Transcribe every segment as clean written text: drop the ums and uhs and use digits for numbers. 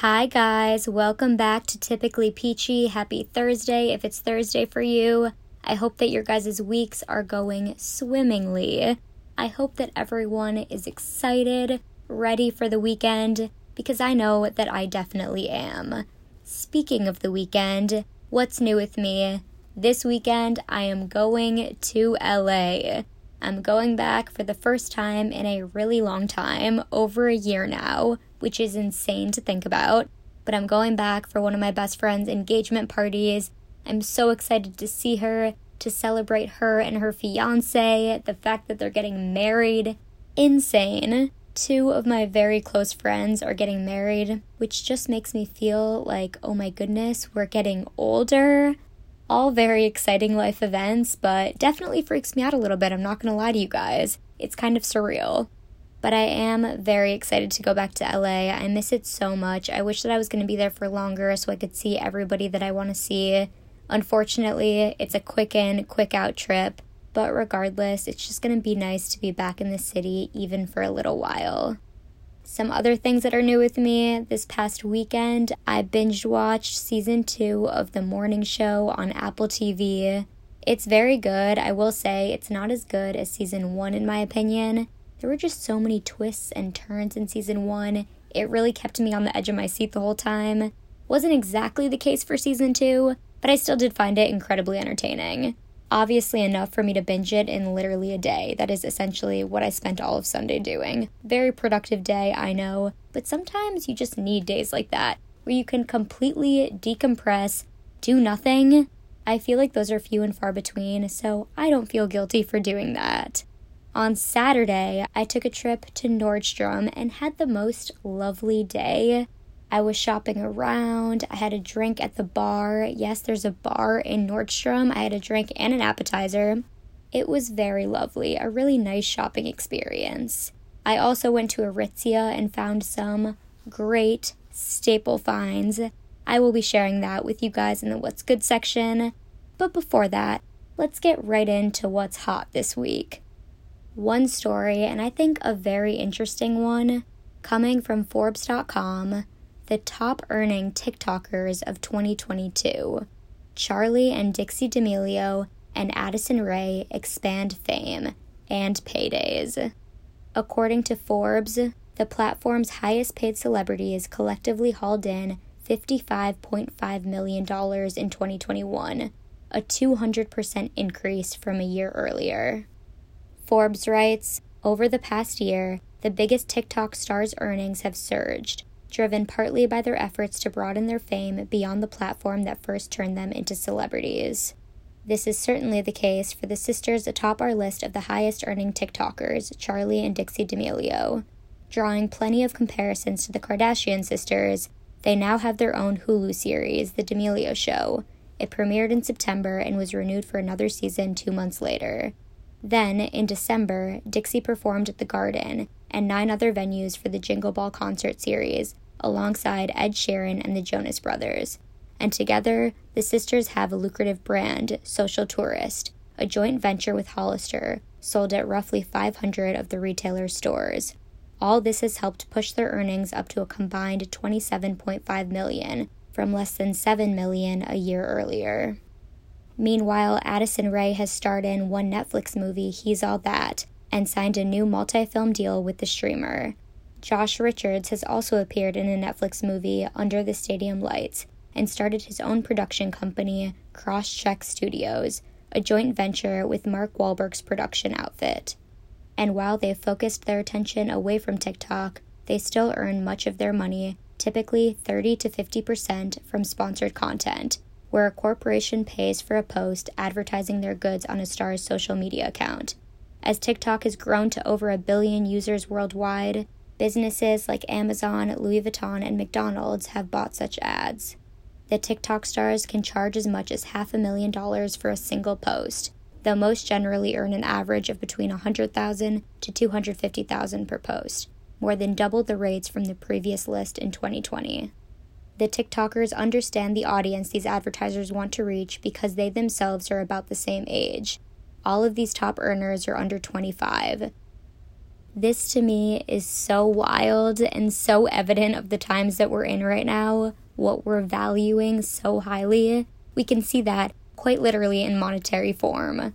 Hi guys, welcome back to Typically Peachy. Happy Thursday if it's Thursday for you. I hope that your guys' weeks are going swimmingly. I hope that everyone is excited, ready for the weekend, because I know that I definitely am. Speaking of the weekend, what's new with me? This weekend I am going to LA. I'm going back for the first time in a really long time, over a year now, which is insane to think about, but I'm going back for one of my best friend's engagement parties. I'm so excited to see her, to celebrate her and her fiancé, the fact that they're getting married. Insane. Two of my very close friends are getting married, which just makes me feel like, oh my goodness, we're getting older. All very exciting life events, but definitely freaks me out a little bit. I'm not gonna lie to you guys. It's kind of surreal. But I am very excited to go back to LA. I miss it so much. I wish that I was going to be there for longer so I could see everybody that I want to see. Unfortunately, it's a quick in, quick out trip. But regardless, it's just going to be nice to be back in the city even for a little while. Some other things that are new with me. This past weekend, I binge-watched season 2 of The Morning Show on Apple TV. It's very good. I will say it's not as good as season 1 in my opinion. There were just so many twists and turns in season 1. It really kept me on the edge of my seat the whole time. Wasn't exactly the case for season 2, but I still did find it incredibly entertaining. Obviously enough for me to binge it in literally a day. That is essentially what I spent all of Sunday doing. Very productive day, I know, but sometimes you just need days like that, where you can completely decompress, do nothing. I feel like those are few and far between, so I don't feel guilty for doing that. On Saturday, I took a trip to Nordstrom and had the most lovely day. I was shopping around, I had a drink at the bar. Yes, there's a bar in Nordstrom. I had a drink and an appetizer. It was very lovely, a really nice shopping experience. I also went to Aritzia and found some great staple finds. I will be sharing that with you guys in the What's Good section. But before that, let's get right into what's hot this week. One story, and I think a very interesting one, coming from Forbes.com, the top earning TikTokers of 2022. Charlie and Dixie D'Amelio and Addison Rae expand fame and paydays. According to Forbes, the platform's highest paid celebrities collectively hauled in $55.5 million in 2021, a 200% increase from a year earlier. Forbes writes, over the past year, the biggest TikTok stars' earnings have surged, driven partly by their efforts to broaden their fame beyond the platform that first turned them into celebrities. This is certainly the case for the sisters atop our list of the highest-earning TikTokers, Charlie and Dixie D'Amelio. Drawing plenty of comparisons to the Kardashian sisters, they now have their own Hulu series, The D'Amelio Show. It premiered in September and was renewed for another season 2 months later. Then, in December, Dixie performed at the Garden and 9 other venues for the Jingle Ball concert series, alongside Ed Sheeran and the Jonas Brothers. And together, the sisters have a lucrative brand, Social Tourist, a joint venture with Hollister, sold at roughly 500 of the retailer's stores. All this has helped push their earnings up to a combined $27.5 million, from less than $7 million a year earlier. Meanwhile, Addison Rae has starred in one Netflix movie, He's All That, and signed a new multi-film deal with the streamer. Josh Richards has also appeared in a Netflix movie, Under the Stadium Lights, and started his own production company, Crosscheck Studios, a joint venture with Mark Wahlberg's production outfit. And while they've focused their attention away from TikTok, they still earn much of their money, typically 30 to 50% from sponsored content, where a corporation pays for a post advertising their goods on a star's social media account. As TikTok has grown to over 1 billion users worldwide, businesses like Amazon, Louis Vuitton, and McDonald's have bought such ads. The TikTok stars can charge as much as $500,000 for a single post, though most generally earn an average of between $100,000 to $250,000 per post, more than double the rates from the previous list in 2020. The TikTokers understand the audience these advertisers want to reach because they themselves are about the same age. All of these top earners are under 25. This to me is so wild and so evident of the times that we're in right now, what we're valuing so highly. We can see that quite literally in monetary form.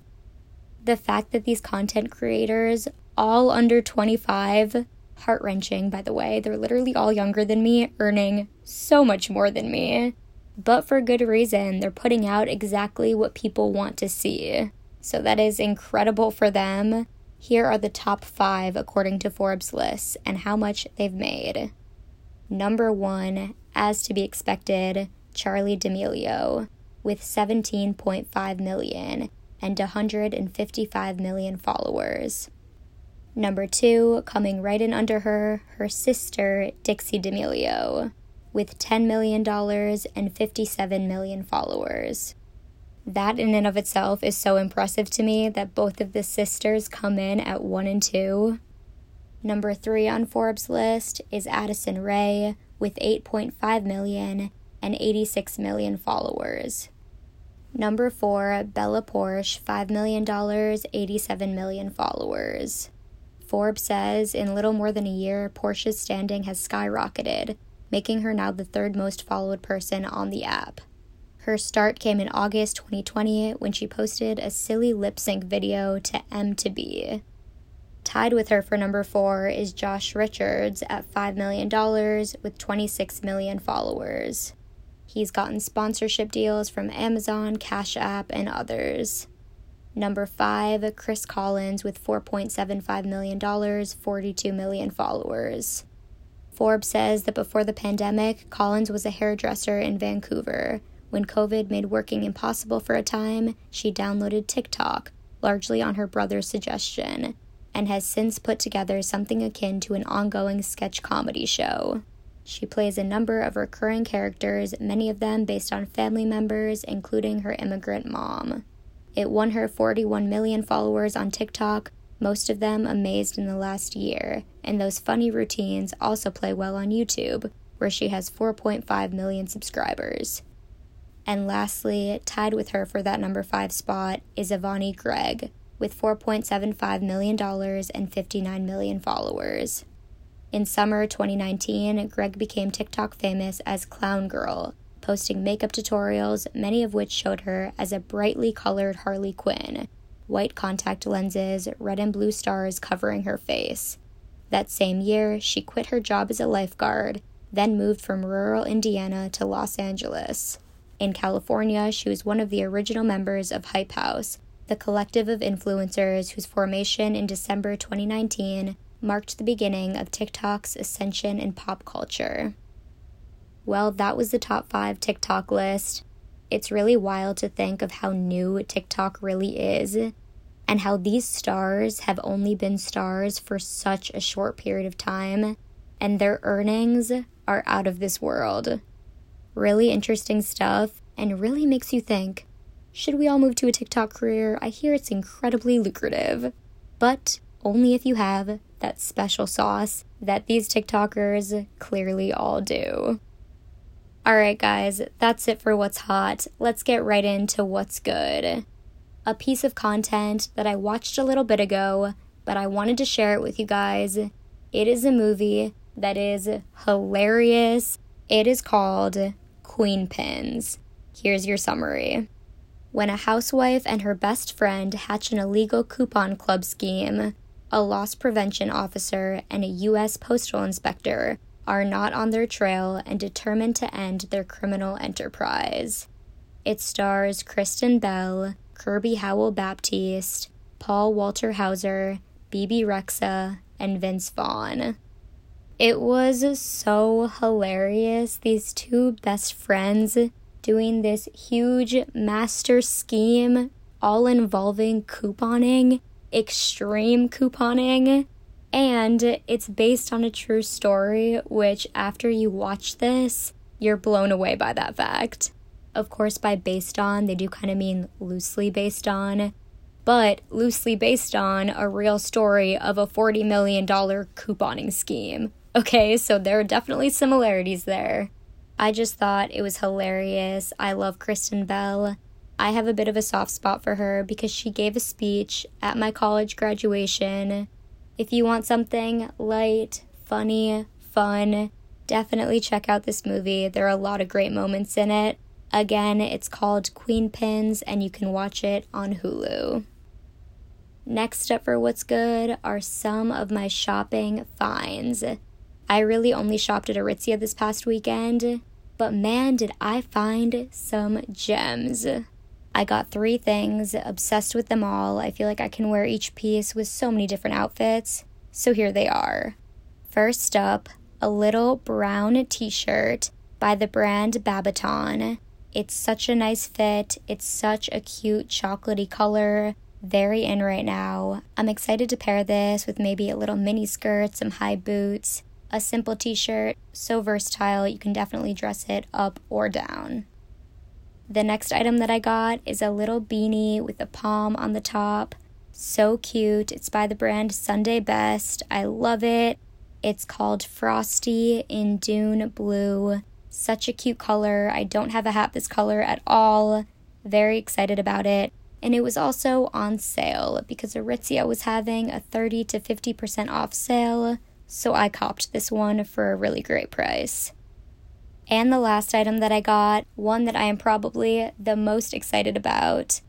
The fact that these content creators, all under 25, heart-wrenching, by the way, they're literally all younger than me, earning so much more than me. But for good reason, they're putting out exactly what people want to see. So that is incredible for them. Here are the top 5 according to Forbes lists and how much they've made. Number 1, as to be expected, Charlie D'Amelio with 17.5 million and 155 million followers. Number 2, coming right in under her, her sister Dixie D'Amelio with $10 million and 57 million followers. That in and of itself is so impressive to me that both of the sisters come in at 1 and 2. Number 3 on Forbes' list is Addison Rae with 8.5 million and 86 million followers. Number 4, Bella Poarch, $5 million, 87 million followers. Forbes says in little more than a year, Poarch's standing has skyrocketed, making her now the third most followed person on the app. Her start came in August 2020 when she posted a silly lip-sync video to M2B. Tied with her for number 4 is Josh Richards at $5 million with 26 million followers. He's gotten sponsorship deals from Amazon, Cash App, and others. Number 5, Chris Collins with $4.75 million, 42 million followers. Forbes says that before the pandemic, Collins was a hairdresser in Vancouver. When COVID made working impossible for a time, she downloaded TikTok, largely on her brother's suggestion, and has since put together something akin to an ongoing sketch comedy show. She plays a number of recurring characters, many of them based on family members, including her immigrant mom. It won her 41 million followers on TikTok, most of them amazed in the last year, and those funny routines also play well on YouTube, where she has 4.5 million subscribers. And lastly, tied with her for that number 5 spot is Ivani Gregg, with $4.75 million and 59 million followers. In summer 2019, Gregg became TikTok famous as Clown Girl, posting makeup tutorials, many of which showed her as a brightly colored Harley Quinn, white contact lenses, red and blue stars covering her face. That same year, she quit her job as a lifeguard, then moved from rural Indiana to Los Angeles. In California, she was one of the original members of Hype House, the collective of influencers whose formation in December 2019 marked the beginning of TikTok's ascension in pop culture. Well, that was the top 5 TikTok list. It's really wild to think of how new TikTok really is and how these stars have only been stars for such a short period of time, and their earnings are out of this world. Really interesting stuff, and really makes you think, should we all move to a TikTok career? I hear it's incredibly lucrative, but only if you have that special sauce that these TikTokers clearly all do. Alright guys, that's it for What's Hot. Let's get right into What's Good. A piece of content that I watched a little bit ago, but I wanted to share it with you guys. It is a movie that is hilarious. It is called Queenpins. Here's your summary. When a housewife and her best friend hatch an illegal coupon club scheme, a loss prevention officer and a U.S. postal inspector are not on their trail and determined to end their criminal enterprise. It stars Kristen Bell, Kirby Howell-Baptiste, Paul Walter Hauser, Bebe Rexha, and Vince Vaughn. It was so hilarious, these two best friends doing this huge master scheme, all involving couponing, extreme couponing, and it's based on a true story, which after you watch this, you're blown away by that fact. Of course, by based on, they do kind of mean loosely based on, but loosely based on a real story of a $40 million couponing scheme. Okay, so there are definitely similarities there. I just thought it was hilarious. I love Kristen Bell. I have a bit of a soft spot for her because she gave a speech at my college graduation If you want something light, funny, fun, definitely check out this movie. There are a lot of great moments in it. Again, it's called Queenpins, and you can watch it on Hulu. Next up for What's Good are some of my shopping finds. I really only shopped at Aritzia this past weekend, but man, did I find some gems. I got three things, obsessed with them all. I feel like I can wear each piece with so many different outfits, so here they are. First up, a little brown t-shirt by the brand Babaton. It's such a nice fit. It's such a cute chocolatey color. Very in right now. I'm excited to pair this with maybe a little mini skirt, some high boots, a simple t-shirt. So versatile. You can definitely dress it up or down. The next item that I got is a little beanie with a palm on the top. So cute. It's by the brand Sunday Best. I love it. It's called Frosty in Dune Blue. Such a cute color. I don't have a hat this color at all. Very excited about it. And it was also on sale because Aritzia was having a 30 to 50% off sale. So I copped this one for a really great price. And the last item that I got, one that I am probably the most excited about.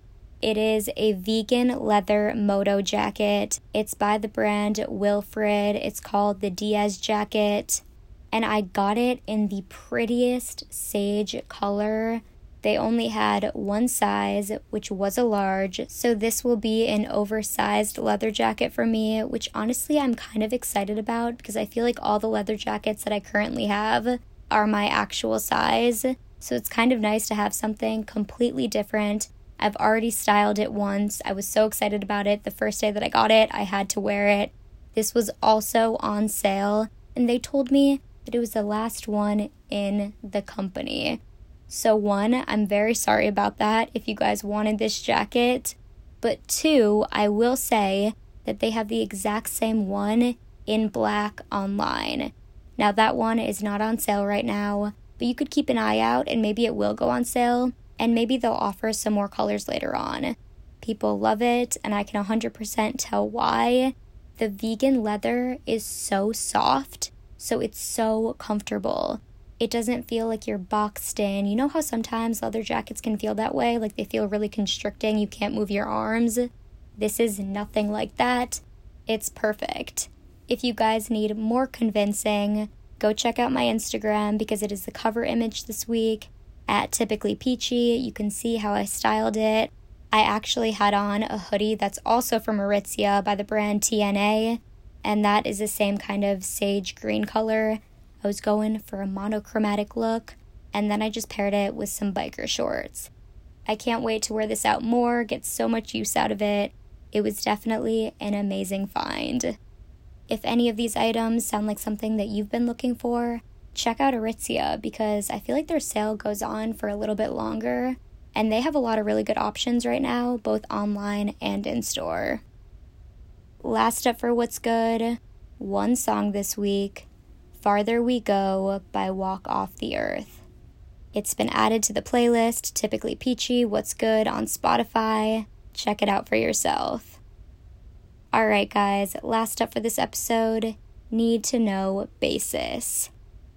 It is a vegan leather moto jacket. It's by the brand Wilfred. It's called the Diaz jacket. And I got it in the prettiest sage color. They only had one size, which was a large, so this will be an oversized leather jacket for me, which honestly I'm kind of excited about because I feel like all the leather jackets that I currently have are my actual size, so it's kind of nice to have something completely different. I've already styled it once. I was so excited about it. The first day that I got it, I had to wear it. This was also on sale, and they told me that it was the last one in the company. So one, I'm very sorry about that if you guys wanted this jacket. But two, I will say that they have the exact same one in black online. Now that one is not on sale right now, but you could keep an eye out and maybe it will go on sale. And maybe they'll offer some more colors later on. People love it, and I can 100% tell why. The vegan leather is so soft, so it's so comfortable. It doesn't feel like you're boxed in. You know how sometimes leather jackets can feel that way? Like they feel really constricting. You can't move your arms. This is nothing like that. It's perfect. If you guys need more convincing, go check out my Instagram because it is the cover image this week at Typically Peachy. You can see how I styled it. I actually had on a hoodie that's also from Aritzia by the brand TNA. And that is the same kind of sage green color. I was going for a monochromatic look, and then I just paired it with some biker shorts. I can't wait to wear this out more, get so much use out of it. It was definitely an amazing find. If any of these items sound like something that you've been looking for, check out Aritzia because I feel like their sale goes on for a little bit longer, and they have a lot of really good options right now, both online and in store. Last up for What's Good, one song this week. Farther We Go by Walk Off the Earth. It's been added to the playlist, Typically Peachy, What's Good on Spotify. Check it out for yourself. All right, guys, last up for this episode, Need to Know Basis.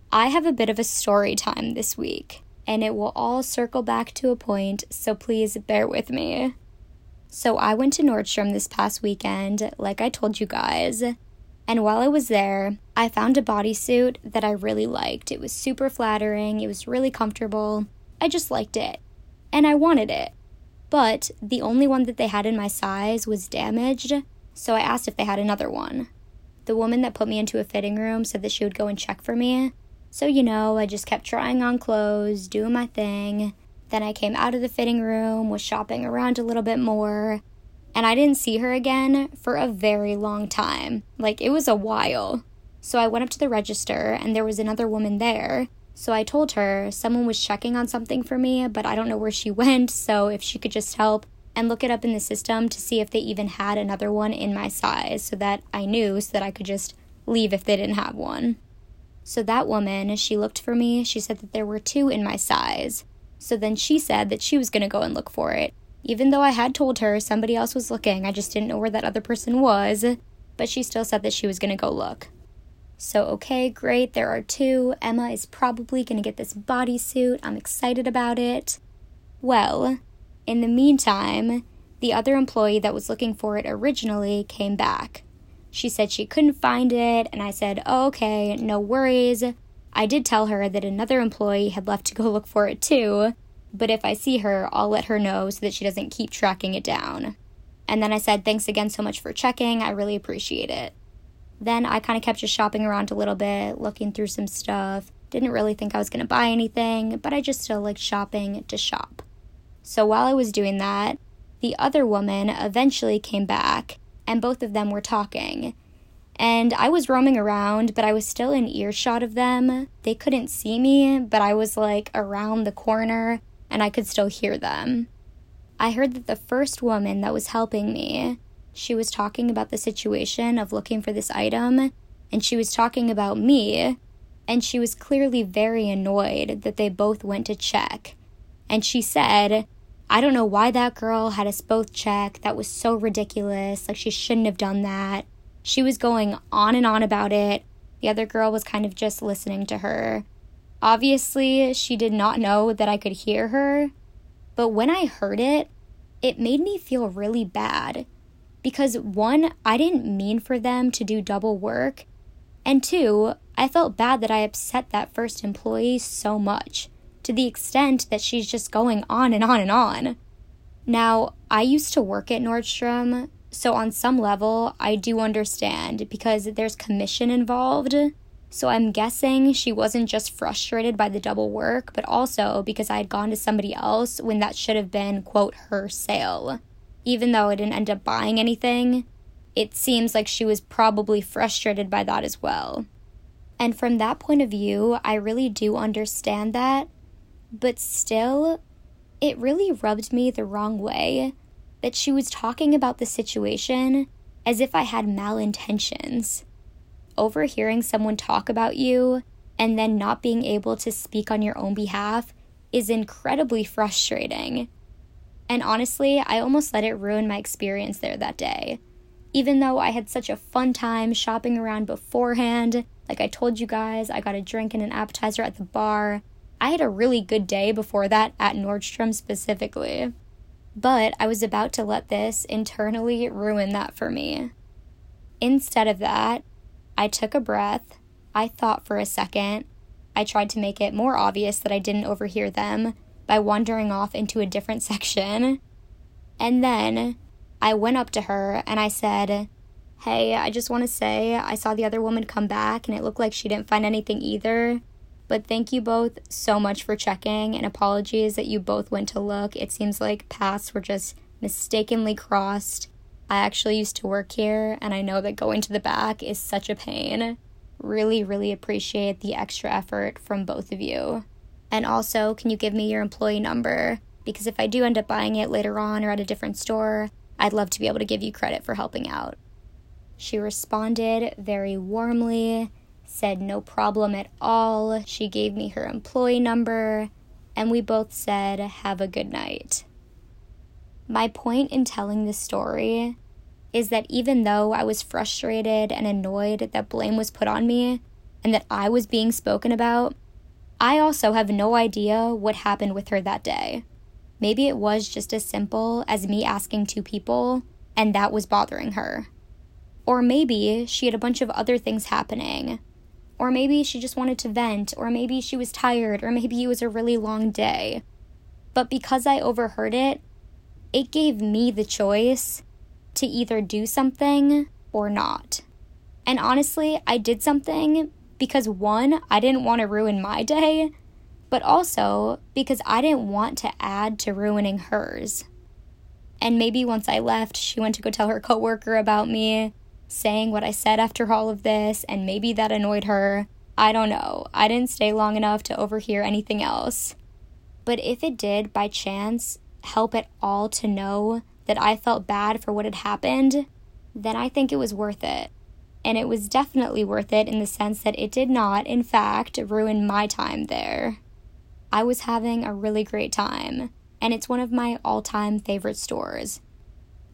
I have a bit of a story time this week, and it will all circle back to a point, so please bear with me. So I went to Nordstrom this past weekend, like I told you guys. And while I was there, I found a bodysuit that I really liked. It was super flattering. It was really comfortable. I just liked it. And I wanted it. But the only one that they had in my size was damaged, so I asked if they had another one. The woman that put me into a fitting room said that she would go and check for me. So, you know, I just kept trying on clothes, doing my thing. Then I came out of the fitting room, was shopping around a little bit more. And I didn't see her again for a very long time. Like, it was a while. So I went up to the register, and there was another woman there. So I told her someone was checking on something for me, but I don't know where she went, so if she could just help and look it up in the system to see if they even had another one in my size, so that I knew, so that I could just leave if they didn't have one. So that woman, she looked for me. She said that there were two in my size. So then she said that she was going to go and look for it. Even though I had told her somebody else was looking, I just didn't know where that other person was. but she still said that she was going to go look. So, okay, great, there are two. Emma is probably going to get this bodysuit. I'm excited about it. Well, in the meantime, the other employee that was looking for it originally came back. She said she couldn't find it, and I said, oh, okay, no worries. I did tell her that another employee had left to go look for it too, but if I see her, I'll let her know so that she doesn't keep tracking it down. And then I said, thanks again so much for checking, I really appreciate it. Then I kind of kept just shopping around a little bit, looking through some stuff. Didn't really think I was going to buy anything, but I just still liked shopping to shop. So while I was doing that, the other woman eventually came back, and both of them were talking. And I was roaming around, but I was still in earshot of them. They couldn't see me, but I was like around the corner, and I could still hear them. I heard that the first woman that was helping me, she was talking about the situation of looking for this item, and she was talking about me, and she was clearly very annoyed that they both went to check. And she said, I don't know why that girl had us both check. That was so ridiculous. Like, she shouldn't have done that. She was going on and on about it. The other girl was kind of just listening to her. Obviously, she did not know that I could hear her. But when I heard it, it made me feel really bad. Because one, I didn't mean for them to do double work. And two, I felt bad that I upset that first employee so much, to the extent that she's just going on and on and on. Now, I used to work at Nordstrom, so on some level, I do understand because there's commission involved. So I'm guessing she wasn't just frustrated by the double work, but also because I had gone to somebody else when that should have been, quote, her sale. Even though I didn't end up buying anything, it seems like she was probably frustrated by that as well. And from that point of view, I really do understand that. But still, it really rubbed me the wrong way that she was talking about the situation as if I had malintentions. Overhearing someone talk about you and then not being able to speak on your own behalf is incredibly frustrating. And honestly, I almost let it ruin my experience there that day. Even though I had such a fun time shopping around beforehand, like I told you guys, I got a drink and an appetizer at the bar. I had a really good day before that at Nordstrom specifically, but I was about to let this internally ruin that for me. Instead of that, I took a breath, I thought for a second, I tried to make it more obvious that I didn't overhear them by wandering off into a different section, and then I went up to her and I said, hey, I just want to say I saw the other woman come back and it looked like she didn't find anything either. But thank you both so much for checking, and apologies that you both went to look. It seems like paths were just mistakenly crossed. I actually used to work here, and I know that going to the back is such a pain. Really, really appreciate the extra effort from both of you. And also, can you give me your employee number? Because if I do end up buying it later on or at a different store, I'd love to be able to give you credit for helping out. She responded very warmly, said no problem at all. She gave me her employee number, and we both said, have a good night. My point in telling this story is that even though I was frustrated and annoyed that blame was put on me and that I was being spoken about, I also have no idea what happened with her that day. Maybe it was just as simple as me asking two people, and that was bothering her. Or maybe she had a bunch of other things happening. Or maybe she just wanted to vent. Or maybe she was tired. Or maybe it was a really long day. But because I overheard it, it gave me the choice to either do something or not. And honestly, I did something because one, I didn't want to ruin my day, but also because I didn't want to add to ruining hers. And maybe once I left, she went to go tell her coworker about me, saying what I said after all of this, and maybe that annoyed her. I don't know. I didn't stay long enough to overhear anything else. But if it did, by chance, help at all to know that I felt bad for what had happened, then I think it was worth it. And it was definitely worth it in the sense that it did not, in fact, ruin my time there. I was having a really great time, and it's one of my all-time favorite stores.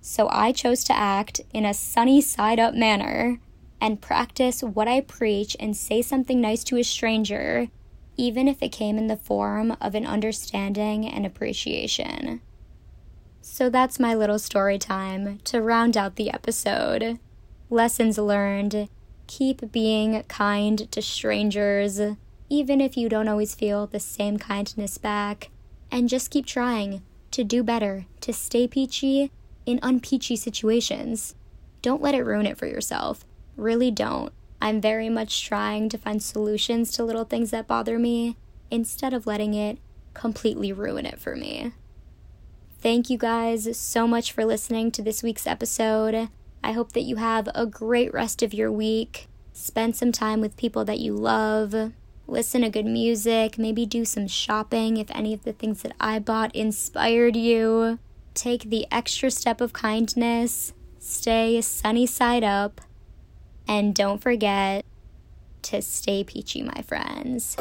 so I chose to act in a sunny side up manner and practice what I preach and say something nice to a stranger, even if it came in the form of an understanding and appreciation. So that's my little story time to round out the episode. Lessons learned. Keep being kind to strangers, even if you don't always feel the same kindness back. And just keep trying to do better, to stay peachy in unpeachy situations. Don't let it ruin it for yourself. Really don't. I'm very much trying to find solutions to little things that bother me instead of letting it completely ruin it for me. Thank you guys so much for listening to this week's episode. I hope that you have a great rest of your week. Spend some time with people that you love. Listen to good music, maybe do some shopping if any of the things that I bought inspired you. Take the extra step of kindness, stay sunny side up, and don't forget to stay peachy, my friends.